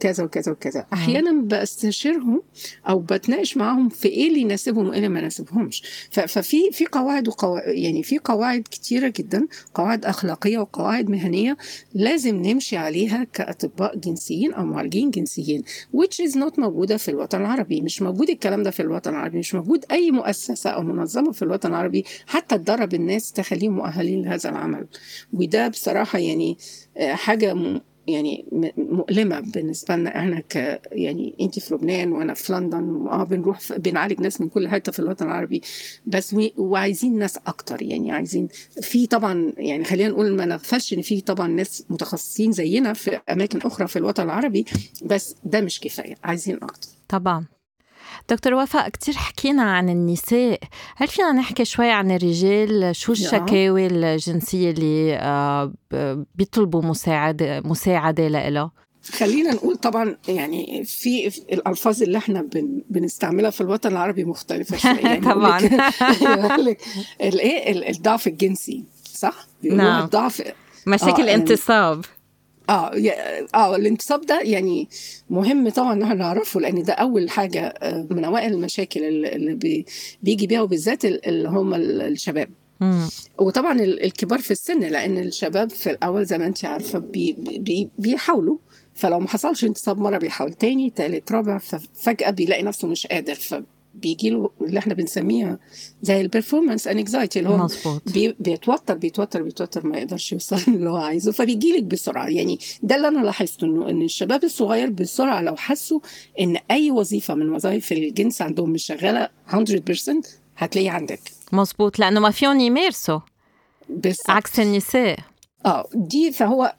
كذا وكذا وكذا. احيانا بستشيرهم او بتناقش معهم في ايه اللي يناسبهم وايه اللي ما يناسبهمش. ففي قواعد يعني في قواعد كتيره جدا، قواعد اخلاقيه وقواعد مهنيه لازم نمشي عليها كاطباء جنسيين او معالجين جنسيين، which is not موجوده في الوطن العربي. مش موجود الكلام ده في الوطن العربي، مش موجود اي مؤسسه او منظمه في الوطن العربي حتى تدرب الناس تخليهم مؤهلين لهذا العمل. وده بصراحه يعني حاجه يعني مؤلمة بالنسبة لنا احنا يعني انت في لبنان وانا في لندن، بنروح بنعالج ناس من كل حتة في الوطن العربي، بس وعايزين ناس اكتر. يعني عايزين، في طبعا يعني خلينا نقول ما نغفلش ان في طبعا ناس متخصصين زينا في اماكن اخرى في الوطن العربي، بس ده مش كفاية، عايزين اكتر طبعا. دكتور وفاء، كتير حكينا عن النساء، هل فينا نحكي شوي عن الرجال؟ شو الشكاوي الجنسية اللي بيطلبوا مساعدة لها؟ خلينا نقول طبعا يعني في الألفاظ اللي احنا بنستعملها في الوطن العربي مختلفة شوية، يعني طبعا الضعف الجنسي، صح؟ بيقولوا الضعف مشاكل انتصاب. الانتصاب ده يعني مهم طبعا ان احنا نعرفه، لان ده اول حاجه من اوائل المشاكل اللي بيجي بيها، وبالذات اللي هم الشباب وطبعا الكبار في السن، لان الشباب في الاول زي ما انت عارفه بيحاولوا، فلو ما حصلش انتصاب مره بيحاول تاني تالت رابع، ففجاه بيلاقي نفسه مش قادر، بيجي له اللي احنا بنسميها زي البرفورمانس انكزايتي، اللي هو بيتوتر بيتوتر بيتوتر ما يقدرش يوصل اللي هو عايزه، فبيجي لك بسرعه. يعني ده اللي انا لاحظته، انه ان الشباب الصغير بسرعه لو حسوا ان اي وظيفه من وظائف الجنس عندهم مش شغاله 100% هتلاقيه عندك. مظبوط، لانه ما فيهم يمارسوا عكس النساء. دي فهو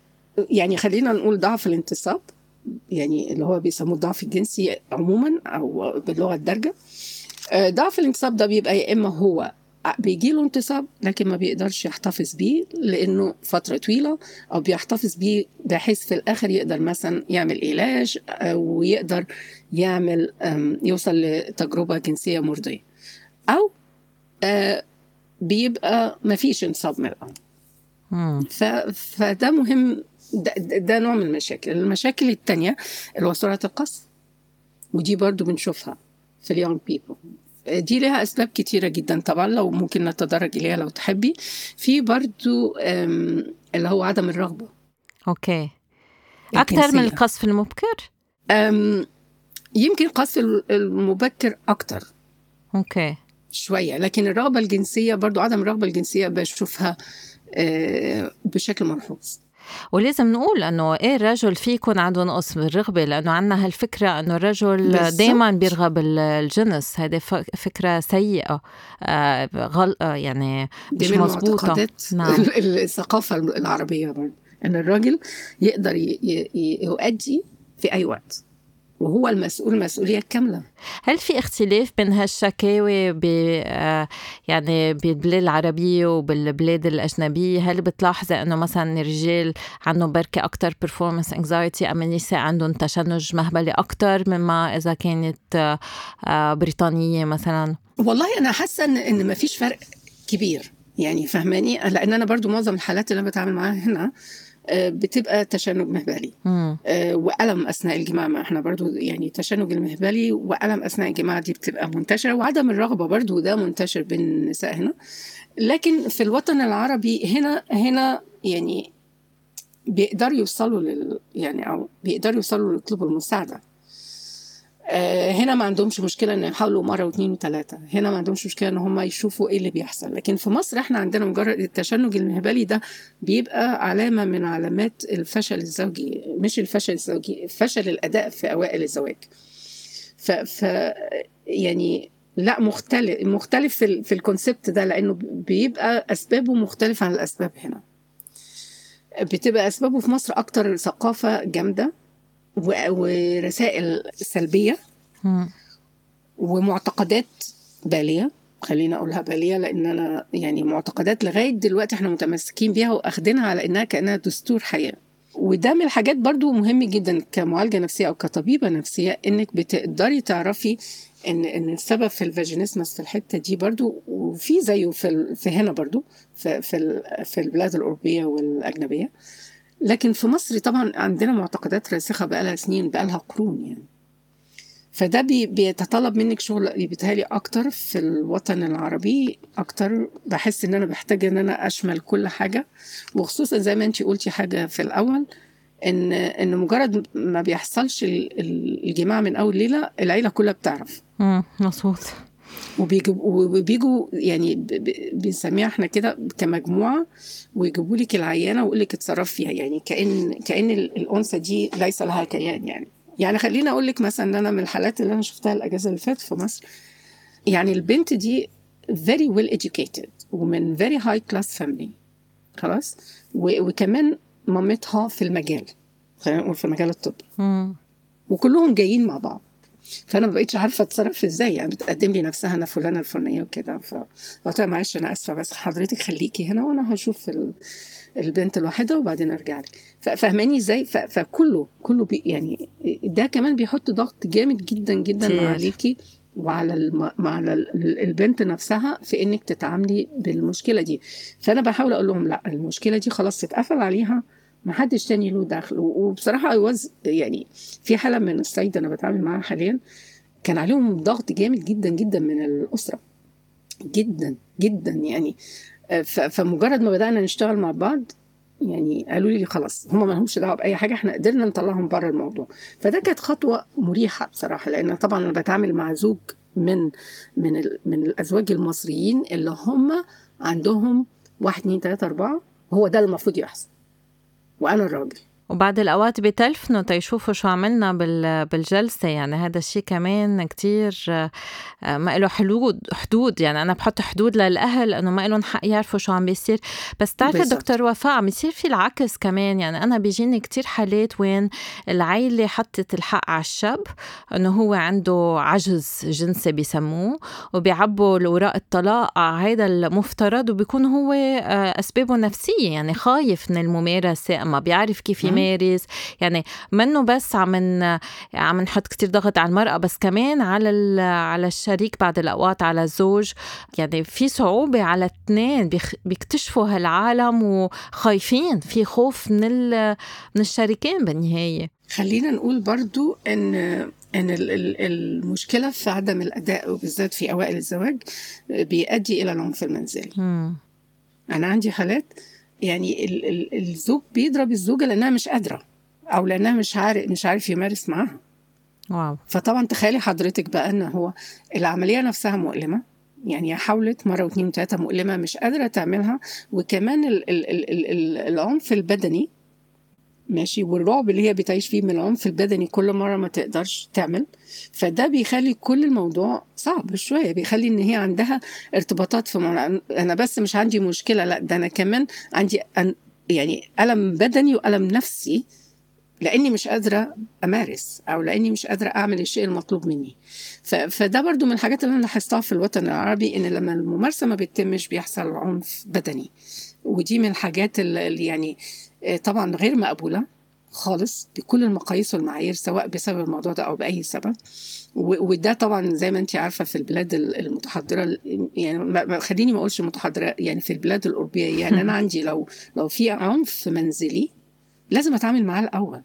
يعني خلينا نقول ضعف الانتصاب، يعني اللي هو بيسموه الضعف الجنسي عموما او باللغه الدارجه. ضعف الانتصاب ده بيبقى يا اما هو بيجيله انتصاب لكن ما بيقدرش يحتفظ بيه لانه فتره طويله، او بيحتفظ بيه بحيث في الاخر يقدر مثلا يعمل علاج ويقدر يعمل يوصل لتجربه جنسيه مرضيه، او بيبقى ما فيش انتصاب من الاول. فده مهم، ده نوع من المشاكل. المشاكل التانية الوصولات القصر، ودي برضو بنشوفها في اليونج بيبل. دي لها أسباب كتيرة جدا طبعا، لو ممكن نتدرج إليها لو تحبي. في برضو اللي هو عدم الرغبة. أوكي، أكتر من القصف المبكر؟ يمكن قصف المبكر أكتر أوكي شوية، لكن الرغبة الجنسية برضو، عدم الرغبة الجنسية بشوفها بشكل ملحوظ. ولازم نقول أنه إيه، الرجل فيه يكون عنده نقص بالرغبة، لأنه عندنا هالفكرة أنه الرجل دايما بيرغب الجنس. هذه فكرة سيئة، يعني مش مظبوطة. نعم. الثقافة العربية برضه أن الرجل يقدر يؤدي في أي وقت، وهو المسؤول مسؤولية كاملة. هل في اختلاف بين هالشكاوي يعني بالبلاد العربية وبالبلاد الأجنبية؟ هل بتلاحظي أنه مثلا الرجال عندهم بركة أكتر performance anxiety، أما النساء عندهم تشنج مهبلي أكتر مما إذا كانت بريطانية مثلا؟ والله أنا حاسة أن ما فيش فرق كبير، يعني فهماني، لأن أنا برضو معظم الحالات اللي أنا بتعامل معاها هنا بتبقى تشنج مهبلي وألم أثناء الجماعة. احنا برضو يعني تشنج المهبلي وألم أثناء الجماعة دي بتبقى منتشرة، وعدم الرغبة برضو ده منتشر بين النساء هنا. لكن في الوطن العربي هنا يعني بيقدروا يوصلوا أو بيقدروا يوصلوا ليطلبوا المساعدة. هنا ما عندهمش مشكلة إن يحاولوا مرة واثنين وثلاثة، هنا ما عندهمش مشكلة إن هم يشوفوا إيه اللي بيحصل. لكن في مصر إحنا عندنا مجرد التشنج المهبلي ده بيبقى علامة من علامات الفشل الزوجي، مش الفشل الزوجي، فشل الأداء في أوائل الزواج. يعني لا، مختلف في الكونسبت ده، لأنه بيبقى أسبابه مختلفة عن الأسباب هنا. بتبقى أسبابه في مصر أكتر ثقافة جامدة ورسائل سلبية ومعتقدات بالية، خلينا أقولها بالية، لأن أنا يعني معتقدات لغاية دلوقتي إحنا متمسكين بيها وأخدينها على إنها كأنها دستور حياة. وده من الحاجات برضو مهمة جدا كمعالجة نفسية أو كطبيبة نفسية، إنك بتقدري تعرفي إن السبب في الفاجينيسمس في الحتة دي برضو، وفي زيه في هنا برضو في البلاد الأوروبية والأجنبية. لكن في مصر طبعا عندنا معتقدات راسخة بقالها سنين، بقالها قرون يعني. فده بيتطلب منك شغل بيتهالي أكتر في الوطن العربي أكتر. بحس إن أنا بحتاج إن أنا أشمل كل حاجة، وخصوصا زي ما أنتي قلتي حاجة في الأول، إن مجرد ما بيحصلش الجماعة من أول ليلة، العيلة كلها بتعرف. مظبوط. وبيجوا يعني بنسميها احنا كده كمجموعه، ويجيبوا لك العيانه ويقول لك اتصرف فيها، يعني كأن الانثى دي ليس لها كيان. يعني خليني اقول لك مثلا ان انا من الحالات اللي انا شفتها الاجازه اللي فاتت في مصر، يعني البنت دي very well educated ومن very high class family، خلاص، وكمان مامتها في المجال، خلينا نقول في مجال الطب، وكلهم جايين مع بعض. فانا ما بقيتش عارفه اتصرف ازاي، يعني بتقدم لي نفسها انا فلانه الفلانيه وكده. فقلت لها معلش انا اسفه، بس حضرتك خليكي هنا وانا هشوف البنت الواحده وبعدين ارجع لك. ففهماني ازاي؟ فكله يعني ده كمان بيحط ضغط جامد جدا جدا عليكي وعلى البنت نفسها في انك تتعاملي بالمشكله دي. فانا بحاول اقول لهم لا، المشكله دي خلاص اتقفل عليها، ما حدش تاني له داخل. وبصراحة يعني في حالة من الصعيد أنا بتعامل معها حاليا، كان عليهم ضغط جامد جدا جدا من الأسرة، جدا جدا يعني. فمجرد ما بدأنا نشتغل مع بعض، يعني قالوا لي خلاص هم ما لهمش دعوة بأي حاجة، احنا قدرنا نطلعهم بره الموضوع. فده كانت خطوة مريحة بصراحة، لأن طبعا أنا بتعامل مع زوج من الأزواج المصريين اللي هم عندهم 1 2 3 4، هو ده المفروض يحصل، وأنا الراجل. وبعد الأوقات بتلفنوا تيشوفوا شو عملنا بالجلسة، يعني هذا الشيء كمان كتير ما إله حدود. يعني أنا بحط حدود للأهل أنه ما إلهم حق يعرفوا شو عم بيصير. بس تعرف دكتور وفاء، عم يصير في العكس كمان، يعني أنا بيجيني كتير حالات وين العيلة حطت الحق على الشاب أنه هو عنده عجز جنسي بيسموه، وبيعبوا الوراء الطلاق هذا المفترض، وبيكون هو أسبابه نفسية، يعني خايف من الممارسة، أما بيعرف كيف مارس. يعني منه بس عم نحط كتير ضغط على المرأة، بس كمان على الشريك بعد الأوقات، على الزوج. يعني في صعوبة على الاثنين بيكتشفوا هالعالم، وخايفين، في خوف من الشريكين بالنهاية. خلينا نقول برضو ان المشكلة في عدم الأداء، وبالذات في أوائل الزواج، بيؤدي الى العنف المنزلي. انا عندي حالات يعني الزوج بيضرب الزوجة لأنها مش قادرة، أو لأنها مش عارف يمارس معها. واو. فطبعا تخيلي حضرتك بقى أنه هو العملية نفسها مؤلمة، يعني حاولت مرة واثنين وثلاثة، مؤلمة، مش قادرة تعملها. وكمان العنف البدني، ماشي، والرعب اللي هي بتعيش فيه من العنف البدني كل مرة ما تقدرش تعمل. فده بيخلي كل الموضوع صعب شوية، بيخلي ان هي عندها ارتباطات في انا بس مش عندي مشكلة، لا ده انا كمان عندي يعني ألم بدني وألم نفسي لأني مش قادرة أمارس أو لأني مش قادرة أعمل الشيء المطلوب مني. فده برضو من الحاجات اللي أنا لاحظتها في الوطن العربي، إن لما الممارسة ما بتتمش بيحصل عنف بدني، ودي من الحاجات اللي يعني طبعا غير مقبولة خالص بكل المقاييس والمعايير، سواء بسبب الموضوع ده أو بأي سبب. وده طبعا زي ما انت عارفة في البلاد المتحضرة، يعني خليني ما أقولش متحضرة، يعني في البلاد الأوروبية، يعني أنا عندي لو في عنف منزلي لازم أتعامل معاه الأول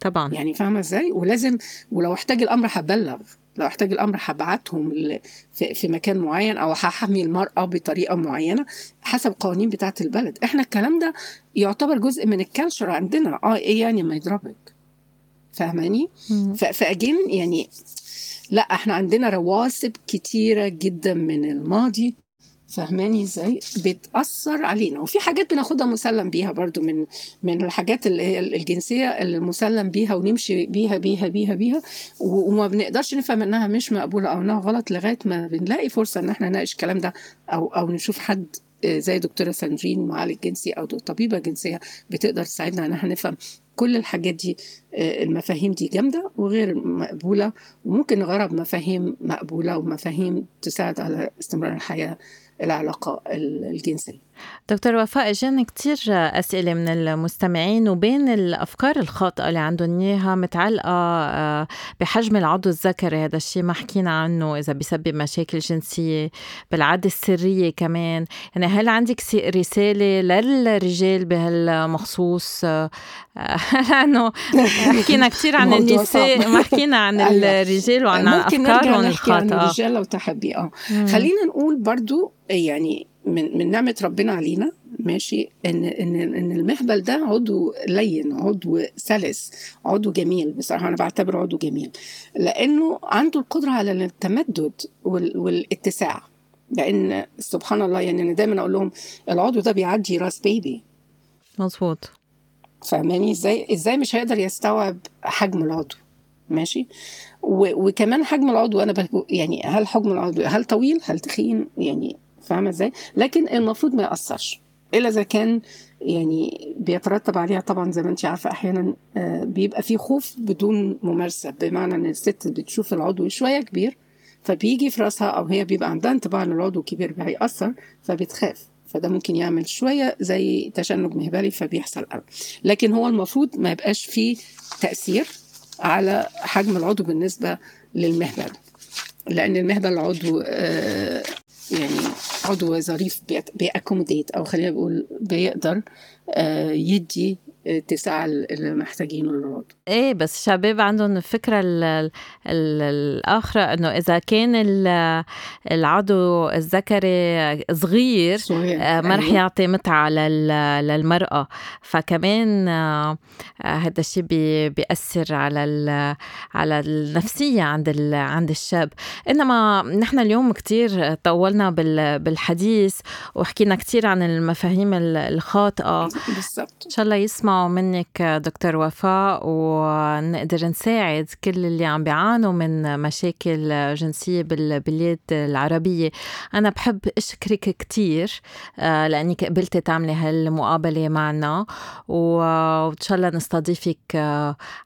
طبعا، يعني فاهمة إزاي؟ ولازم، ولو احتاج الأمر هبلغ، لو احتاج الأمر هبعتهم في مكان معين، أو هحمي المرأة بطريقة معينة حسب القوانين بتاعة البلد. إحنا الكلام ده يعتبر جزء من الكالتشر عندنا. إيه يعني ما يضربك؟ فاهماني؟ فأجين يعني لا، إحنا عندنا رواسب كتيرة جدا من الماضي، فهماني ازاي؟ بتأثر علينا. وفي حاجات بناخدها مسلم بيها برضو، من الحاجات الجنسية اللي مسلم بيها ونمشي بيها بيها بيها بيها وما بنقدرش نفهم انها مش مقبولة او انها غلط، لغاية ما بنلاقي فرصة ان احنا نناقش الكلام ده او نشوف حد زي دكتورة ساندرين، معالج جنسي او طبيبة جنسية، بتقدر تساعدنا ان احنا نفهم كل الحاجات دي. المفاهيم دي جامدة وغير مقبولة، وممكن نغيرها بمفاهيم مقبولة ومفاهيم تساعد على استمرار الحياة، العلاقة الجنسية. دكتور وفاء، جان كتير أسئلة من المستمعين، وبين الأفكار الخاطئة اللي عندهم إياها متعلقة بحجم العضو الذكري، هذا الشيء ما حكينا عنه، إذا بيسبب مشاكل جنسية، بالعادة السرية كمان. يعني هل عندك رسالة للرجال بهالمخصوص؟ لأنه حكينا كتير عن النساء، ما حكينا عن الرجال وعن أفكارهم الخاطئة. خلينا نقول برضو يعني من نعمة ربنا علينا، ماشي، إن المهبل ده عضو لين، عضو سلس، عضو جميل. بصراحة أنا بعتبره عضو جميل لأنه عنده القدرة على التمدد والاتساع. لأن سبحان الله، يعني أنا دايما أقول لهم العضو ده بيعدي راس بيبي. مظبوط، فاهماني إزاي مش هيقدر يستوعب حجم العضو، ماشي. وكمان حجم العضو، أنا يعني هل حجم العضو هل طويل هل تخين، يعني فاهمة ازاي؟ لكن المفروض ما يأثرش إلا إذا كان يعني بيترتب عليها طبعا زي ما انت عارفة أحيانا بيبقى في خوف بدون ممارسة، بمعنى أن الست بتشوف العضو شوية كبير فبيجي في رأسها، أو هي بيبقى عندها انطباع أن العضو كبير هيأثر فبتخاف، فده ممكن يعمل شوية زي تشنج مهبلي فبيحصل ألم. لكن هو المفروض ما يبقاش فيه تأثير على حجم العضو بالنسبة للمهبل، لأن المهبل عضو يعني عضو ظريف بيأكوموديت، أو خلينا نقول بيقدر يدي اتساع اللي محتاجينه للعضو. إيه، بس شباب عندهم الفكرة الآخرة إنه إذا كان العضو الذكري صغير ما رح يعطي متعة للمرأة، فكمان هذا الشيء بيأثر على النفسية عند الشاب. إنما نحن اليوم كتير طولنا بالحديث وحكينا كتير عن المفاهيم الخاطئة. بالضبط. إن شاء الله يسمعوا منك دكتور وفاء ونقدر نساعد كل اللي عم بيعانوا من مشاكل جنسية بالبلاد العربية. أنا بحب أشكرك كتير لأنك قبلتي تعملي هالمقابلة معنا، وإن شاء الله نستضيفك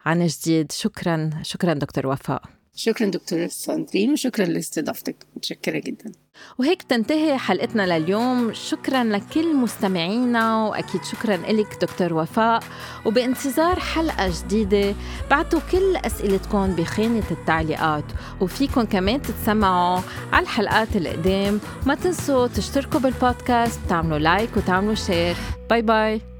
عن جديد. شكرا، شكرا دكتور وفاء. شكرا دكتورة ساندرين، وشكرا لاستضافتك، متشكرة جدا. وهيك تنتهي حلقتنا لليوم. شكرا لكل مستمعينا، وأكيد شكرا لك دكتور وفاء. وبانتظار حلقة جديدة، بعتوا كل أسئلتكم بخانة التعليقات، وفيكم كمان تتسمعوا على الحلقات القدام. ما تنسوا تشتركوا بالبودكاست، تعملوا لايك وتعملوا شير. باي باي.